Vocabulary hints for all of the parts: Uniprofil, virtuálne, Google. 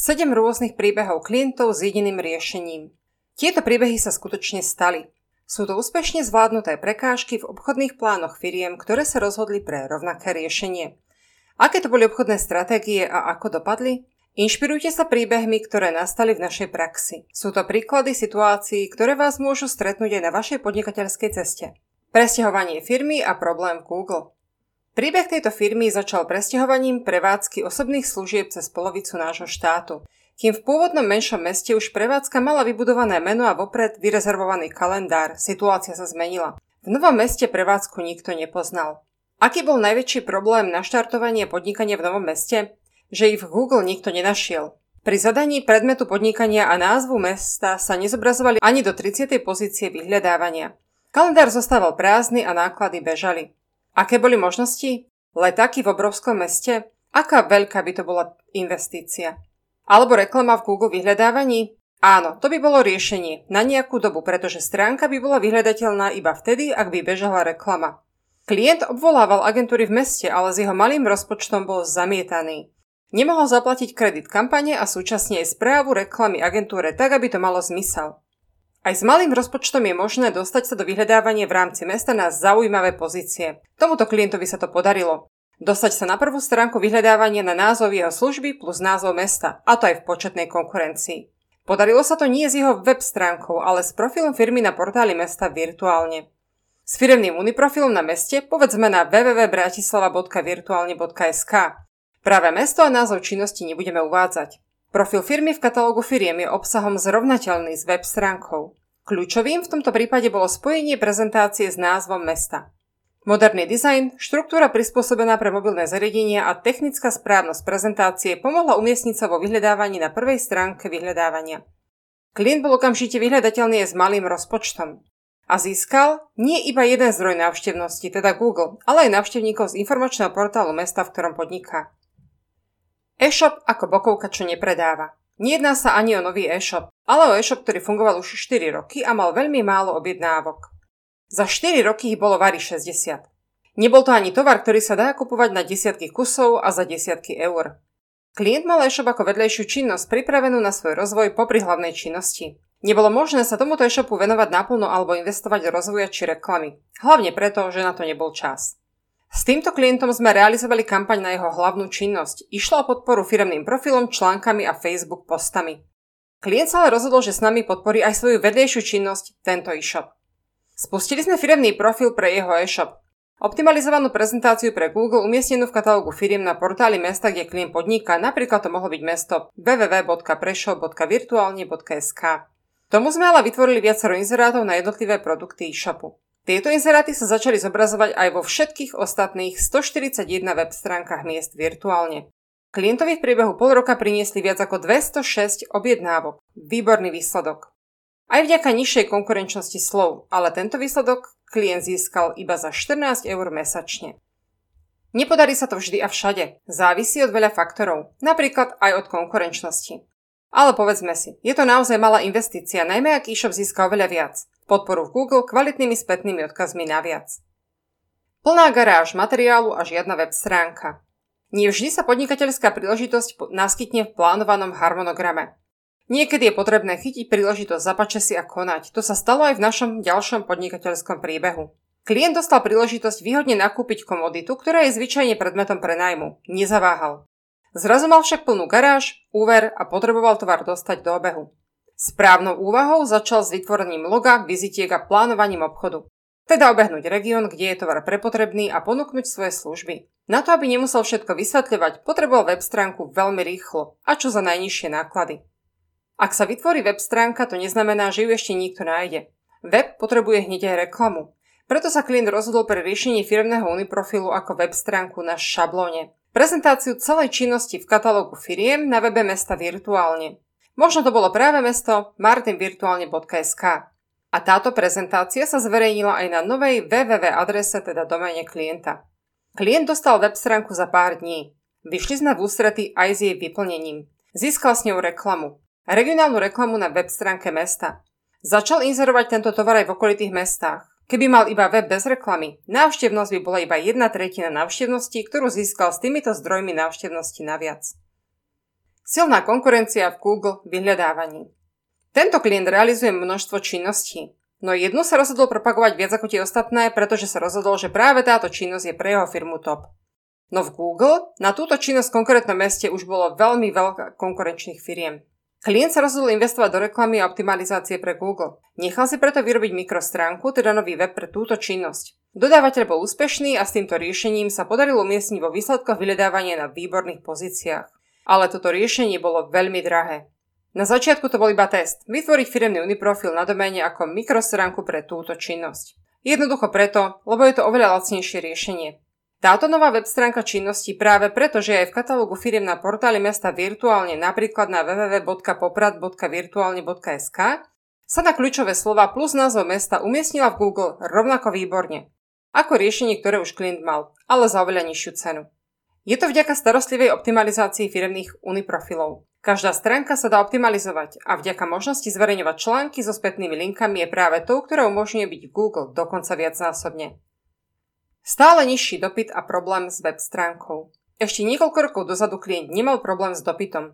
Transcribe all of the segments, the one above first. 7 rôznych príbehov klientov s jediným riešením. Tieto príbehy sa skutočne stali. Sú to úspešne zvládnuté prekážky v obchodných plánoch firiem, ktoré sa rozhodli pre rovnaké riešenie. Aké to boli obchodné stratégie a ako dopadli? Inšpirujte sa príbehmi, ktoré nastali v našej praxi. Sú to príklady situácií, ktoré vás môžu stretnúť aj na vašej podnikateľskej ceste. Presťahovanie firmy a problém Google. Príbeh tejto firmy začal presťahovaním prevádzky osobných služieb cez polovicu nášho štátu. Kým v pôvodnom menšom meste už prevádzka mala vybudované meno a vopred vyrezervovaný kalendár, situácia sa zmenila. V novom meste prevádzku nikto nepoznal. Aký bol najväčší problém na štartovanie podnikania v novom meste? Že ich v Google nikto nenašiel. Pri zadaní predmetu podnikania a názvu mesta sa nezobrazovali ani do 30. pozície vyhľadávania. Kalendár zostával prázdny a náklady bežali. Aké boli možnosti? Letáky v obrovskom meste? Aká veľká by to bola investícia? Alebo reklama v Google vyhľadávaní? Áno, to by bolo riešenie na nejakú dobu, pretože stránka by bola vyhľadateľná iba vtedy, ak by bežala reklama. Klient obvolával agentúry v meste, ale s jeho malým rozpočtom bol zamietaný. Nemohol zaplatiť kredit kampane a súčasne aj správu reklamy agentúre tak, aby to malo zmysel. Aj s malým rozpočtom je možné dostať sa do vyhľadávania v rámci mesta na zaujímavé pozície. Tomuto klientovi sa to podarilo. Dostať sa na prvú stránku vyhľadávania na názov jeho služby plus názov mesta, a to aj v početnej konkurencii. Podarilo sa to nie s jeho web stránkou, ale s profilom firmy na portáli mesta virtuálne. S firemným uniprofilom na meste, povedzme na www.bratislava.virtualne.sk. Práve mesto a názov činnosti nebudeme uvádzať. Profil firmy v katalógu firiem je obsahom zrovnateľný s web stránkou. Kľúčovým v tomto prípade bolo spojenie prezentácie s názvom mesta. Moderný dizajn, štruktúra prispôsobená pre mobilné zariadenia a technická správnosť prezentácie pomohla umiestniť sa vo vyhľadávaní na prvej stránke vyhľadávania. Klient bol okamžite vyhľadateľný s malým rozpočtom. A získal nie iba jeden zdroj návštevnosti, teda Google, ale aj návštevníkov z informačného portálu mesta, v ktorom podniká. E-shop ako bokovka, čo nepredáva. Nejedná sa ani o nový e-shop, ale o e-shop, ktorý fungoval už 4 roky a mal veľmi málo objednávok. Za 4 roky ich bolo vari 60. Nebol to ani tovar, ktorý sa dá kupovať na desiatky kusov a za desiatky eur. Klient mal e-shop ako vedlejšiu činnosť pripravenú na svoj rozvoj popri hlavnej činnosti. Nebolo možné sa tomuto e-shopu venovať naplno alebo investovať do rozvoja či reklamy. Hlavne preto, že na to nebol čas. S týmto klientom sme realizovali kampaň na jeho hlavnú činnosť. Išlo o podporu firemným profilom, článkami a Facebook postami. Klient sa ale rozhodol, že s nami podporí aj svoju vedlejšiu činnosť, tento e-shop. Spustili sme firemný profil pre jeho e-shop. Optimalizovanú prezentáciu pre Google umiestnenú v katalógu firiem na portáli mesta, kde klient podniká, napríklad to mohlo byť mesto www.prešov.virtualne.sk. Tomu sme ale vytvorili viacero inzerátov na jednotlivé produkty e-shopu. Tieto inzeráty sa začali zobrazovať aj vo všetkých ostatných 141 web stránkach miest virtuálne. Klientovi v priebehu pol roka priniesli viac ako 206 objednávok. Výborný výsledok. Aj vďaka nižšej konkurenčnosti slov, ale tento výsledok klient získal iba za 14 eur mesačne. Nepodarí sa to vždy a všade. Závisí od veľa faktorov, napríklad aj od konkurenčnosti. Ale povedzme si, je to naozaj malá investícia, najmä ak e-shop získal veľa viac. Podporu v Google kvalitnými spätnými odkazmi naviac. Plná garáž materiálu a žiadna web stránka. Nie vždy sa podnikateľská príležitosť naskytne v plánovanom harmonograme. Niekedy je potrebné chytiť príležitosť, zapáče si a konať. To sa stalo aj v našom ďalšom podnikateľskom príbehu. Klient dostal príležitosť výhodne nakúpiť komoditu, ktorá je zvyčajne predmetom prenájmu. Nezaváhal. Zrazu mal však plnú garáž, úver a potreboval tovar dostať do obehu. Správnou úvahou začal s vytvorením loga, vizitiek a plánovaním obchodu. Teda obehnúť región, kde je tovar prepotrebný a ponúknuť svoje služby. Na to, aby nemusel všetko vysvetľovať, potreboval web stránku veľmi rýchlo a čo za najnižšie náklady. Ak sa vytvorí web stránka, to neznamená, že ju ešte nikto nájde. Web potrebuje hneď aj reklamu. Preto sa klient rozhodol pre riešenie firemného uniprofilu ako web stránku na šablóne. Prezentáciu celej činnosti v katalógu firiem na webe mesta virtuálne. Možno to bolo práve mesto martinvirtualne.sk. A táto prezentácia sa zverejnila aj na novej www adrese, teda doméne klienta. Klient dostal web stránku za pár dní. Vyšli sme v ústrety aj s jej vyplnením. Získal s ňou reklamu. Regionálnu reklamu na web stránke mesta. Začal inzerovať tento tovar aj v okolitých mestách. Keby mal iba web bez reklamy, návštevnosť by bola iba 1/3 návštevnosti, ktorú získal s týmito zdrojmi návštevnosti naviac. Silná konkurencia v Google vyhľadávaní. Tento klient realizuje množstvo činností, no jednu sa rozhodol propagovať viac ako tie ostatné, pretože sa rozhodol, že práve táto činnosť je pre jeho firmu top. No v Google na túto činnosť v konkrétnom meste už bolo veľmi veľa konkurenčných firiem. Klient sa rozhodol investovať do reklamy a optimalizácie pre Google. Nechal si preto vyrobiť mikrostránku, teda nový web pre túto činnosť. Dodávateľ bol úspešný a s týmto riešením sa podarilo umiestniť vo výsledkoch vyhľadávania na výborných pozíciách. Ale toto riešenie bolo veľmi drahé. Na začiatku to bol iba test. Vytvoriť firemný Uniprofil na doméne ako mikrostránku pre túto činnosť. Jednoducho preto, lebo je to oveľa lacnejšie riešenie. Táto nová web stránka činnosti práve preto, že je aj v katalógu firiem na portáli mesta virtuálne, napríklad na www.poprad.virtualne.sk, sa na kľúčové slova plus názov mesta umiestnila v Google rovnako výborne. Ako riešenie, ktoré už klient mal, ale za oveľa nižšiu cenu. Je to vďaka starostlivej optimalizácii firemných uniprofilov. Každá stránka sa dá optimalizovať a vďaka možnosti zverejňovať články so spätnými linkami je práve tou, ktorá umožňuje byť v Google dokonca viacnásobne. Stále nižší dopyt a problém s web stránkou. Ešte niekoľko rokov dozadu klient nemal problém s dopytom.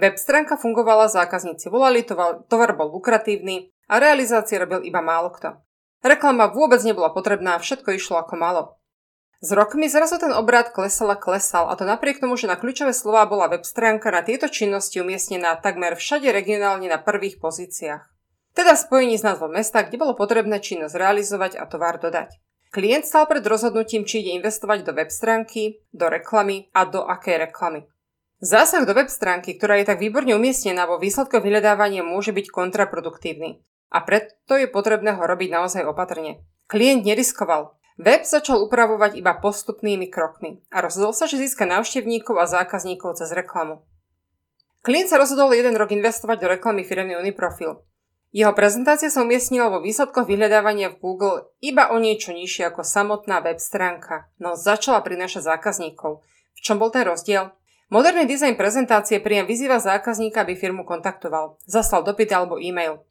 Web stránka fungovala, zákazníci volali, tovar bol lukratívny a realizácie robil iba málo kto. Reklama vôbec nebola potrebná, všetko išlo ako malo. S rokmi zrazu ten obrát klesal a to napriek tomu, že na kľúčové slová bola web stránka na tieto činnosti umiestnená takmer všade regionálne na prvých pozíciách. Teda v spojení s názvom mesta, kde bolo potrebné činnosť realizovať a tovar dodať. Klient stál pred rozhodnutím, či ide investovať do web stránky, do reklamy a do akej reklamy. Zásah do web stránky, ktorá je tak výborne umiestnená vo výsledkoch vyhľadávania, môže byť kontraproduktívny a preto je potrebné ho robiť naozaj opatrne. Klient neriskoval. Web začal upravovať iba postupnými krokmi a rozhodol sa, že získa návštevníkov a zákazníkov cez reklamu. Klient sa rozhodol 1 rok investovať do reklamy firemný Uniprofil. Jeho prezentácia sa umiestnila vo výsledkoch vyhľadávania v Google iba o niečo nižšie ako samotná web stránka, no začala prinášať zákazníkov. V čom bol ten rozdiel? Moderný dizajn prezentácie priam vyzýva zákazníka, aby firmu kontaktoval, zaslal dopyt alebo e-mail.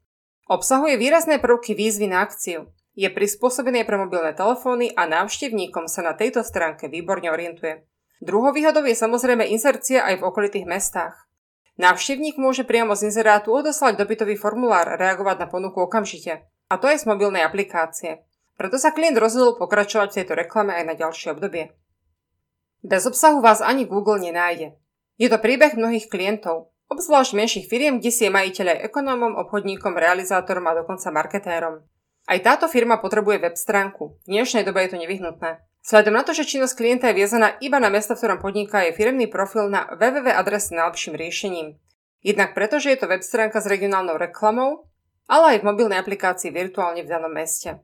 Obsahuje výrazné prvky výzvy na akciu. Je prispôsobené pre mobilné telefóny a návštevníkom sa na tejto stránke výborne orientuje. Druhou výhodou je samozrejme inzercia aj v okolitých mestách. Návštevník môže priamo z inzerátu odoslať dopytový formulár a reagovať na ponuku okamžite, a to aj z mobilnej aplikácie. Preto sa klient rozhodol pokračovať v tejto reklame aj na ďalšie obdobie. Bez obsahu vás ani Google nenájde. Je to príbeh mnohých klientov, obzvlášť menších firiem, kde si je majiteľ aj ekonómom, obchodníkom, realizátorom a dokonca marketérom. Aj táto firma potrebuje web stránku. V dnešnej dobe je to nevyhnutné. Sledom na to, že činnosť klienta je viazaná iba na miesto, v ktorom podniká, je firemný profil na www adrese najlepším riešením. Jednak preto, že je to web stránka s regionálnou reklamou, ale aj v mobilnej aplikácii virtuálne v danom meste.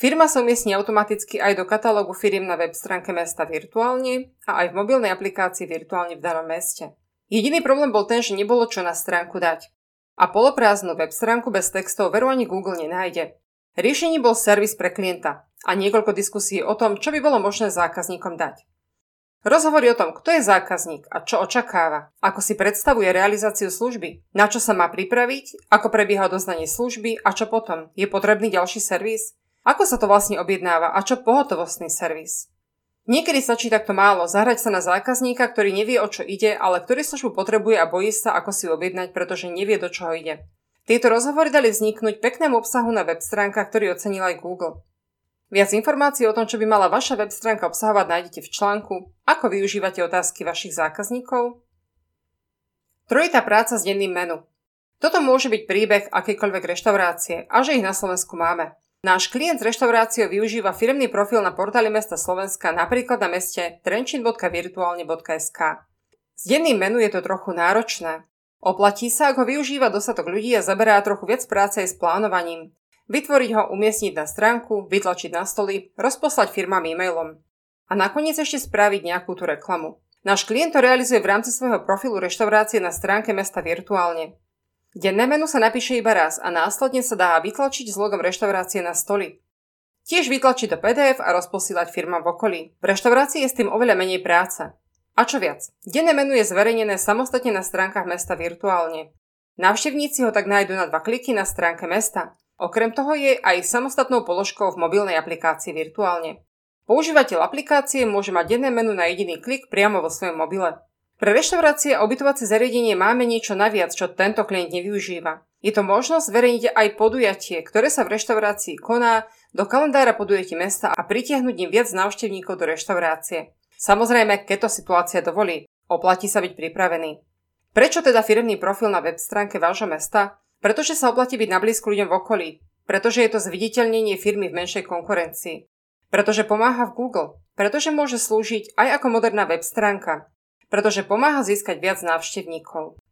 Firma sa umiestni automaticky aj do katalógu firiem na web stránke mesta virtuálne a aj v mobilnej aplikácii virtuálne v danom meste. Jediný problém bol ten, že nebolo čo na stránku dať. A poloprázdnu web stránku bez textov veru ani Google nenájde. Riešením bol servis pre klienta a niekoľko diskusí o tom, čo by bolo možné zákazníkom dať. Rozhovory o tom, kto je zákazník a čo očakáva, ako si predstavuje realizáciu služby, na čo sa má pripraviť, ako prebieha odoznanie služby a čo potom, je potrebný ďalší servis, ako sa to vlastne objednáva a čo pohotovostný servis. Niekedy stačí takto málo zahrať sa na zákazníka, ktorý nevie, o čo ide, ale ktorý službu potrebuje a bojí sa, ako si ju objednať, pretože nevie, do čoho ide. Tieto rozhovory dali vzniknúť peknému obsahu na web stránkach, ktorý ocenil aj Google. Viac informácií o tom, čo by mala vaša web stránka obsahovať, nájdete v článku Ako využívate otázky vašich zákazníkov? Trojitá práca s denným menu. Toto môže byť príbeh akejkoľvek reštaurácie a že ich na Slovensku máme. Náš klient z reštauráciou využíva firemný profil na portáli mesta Slovenska, napríklad na meste trenčín.virtuálne.sk. S denným menu je to trochu náročné. Oplatí sa, ak ho využíva dostatok ľudí a zaberá trochu viac práce aj s plánovaním. Vytvoriť ho, umiestniť na stránku, vytlačiť na stoly, rozposlať firmám e-mailom. A nakoniec ešte spraviť nejakú tú reklamu. Náš klient to realizuje v rámci svojho profilu reštaurácie na stránke mesta virtuálne. Denné menu sa napíše iba raz a následne sa dá vytlačiť s logom reštaurácie na stoly. Tiež vytlačiť do PDF a rozposílať firmám v okolí. V reštaurácii je s tým oveľa menej práce. A čo viac, denné menu je zverejnené samostatne na stránkach mesta virtuálne. Návštevníci ho tak nájdu na 2 kliky na stránke mesta. Okrem toho je aj samostatnou položkou v mobilnej aplikácii virtuálne. Používateľ aplikácie môže mať denné menu na jediný klik priamo vo svojom mobile. Pre reštaurácie a ubytovacie zariadenie máme niečo naviac, čo tento klient nevyužíva. Je to možnosť zverejniť aj podujatie, ktoré sa v reštaurácii koná, do kalendára podujatí mesta a pritiahnuť im viac návštevníkov do reštaurácie. Samozrejme, keď to situácia dovolí, oplatí sa byť pripravený. Prečo teda firemný profil na web stránke vášho mesta? Pretože sa oplatí byť nablízku ľuďom v okolí, pretože je to zviditeľnenie firmy v menšej konkurencii, pretože pomáha v Google, pretože môže slúžiť aj ako moderná web stránka, pretože pomáha získať viac návštevníkov.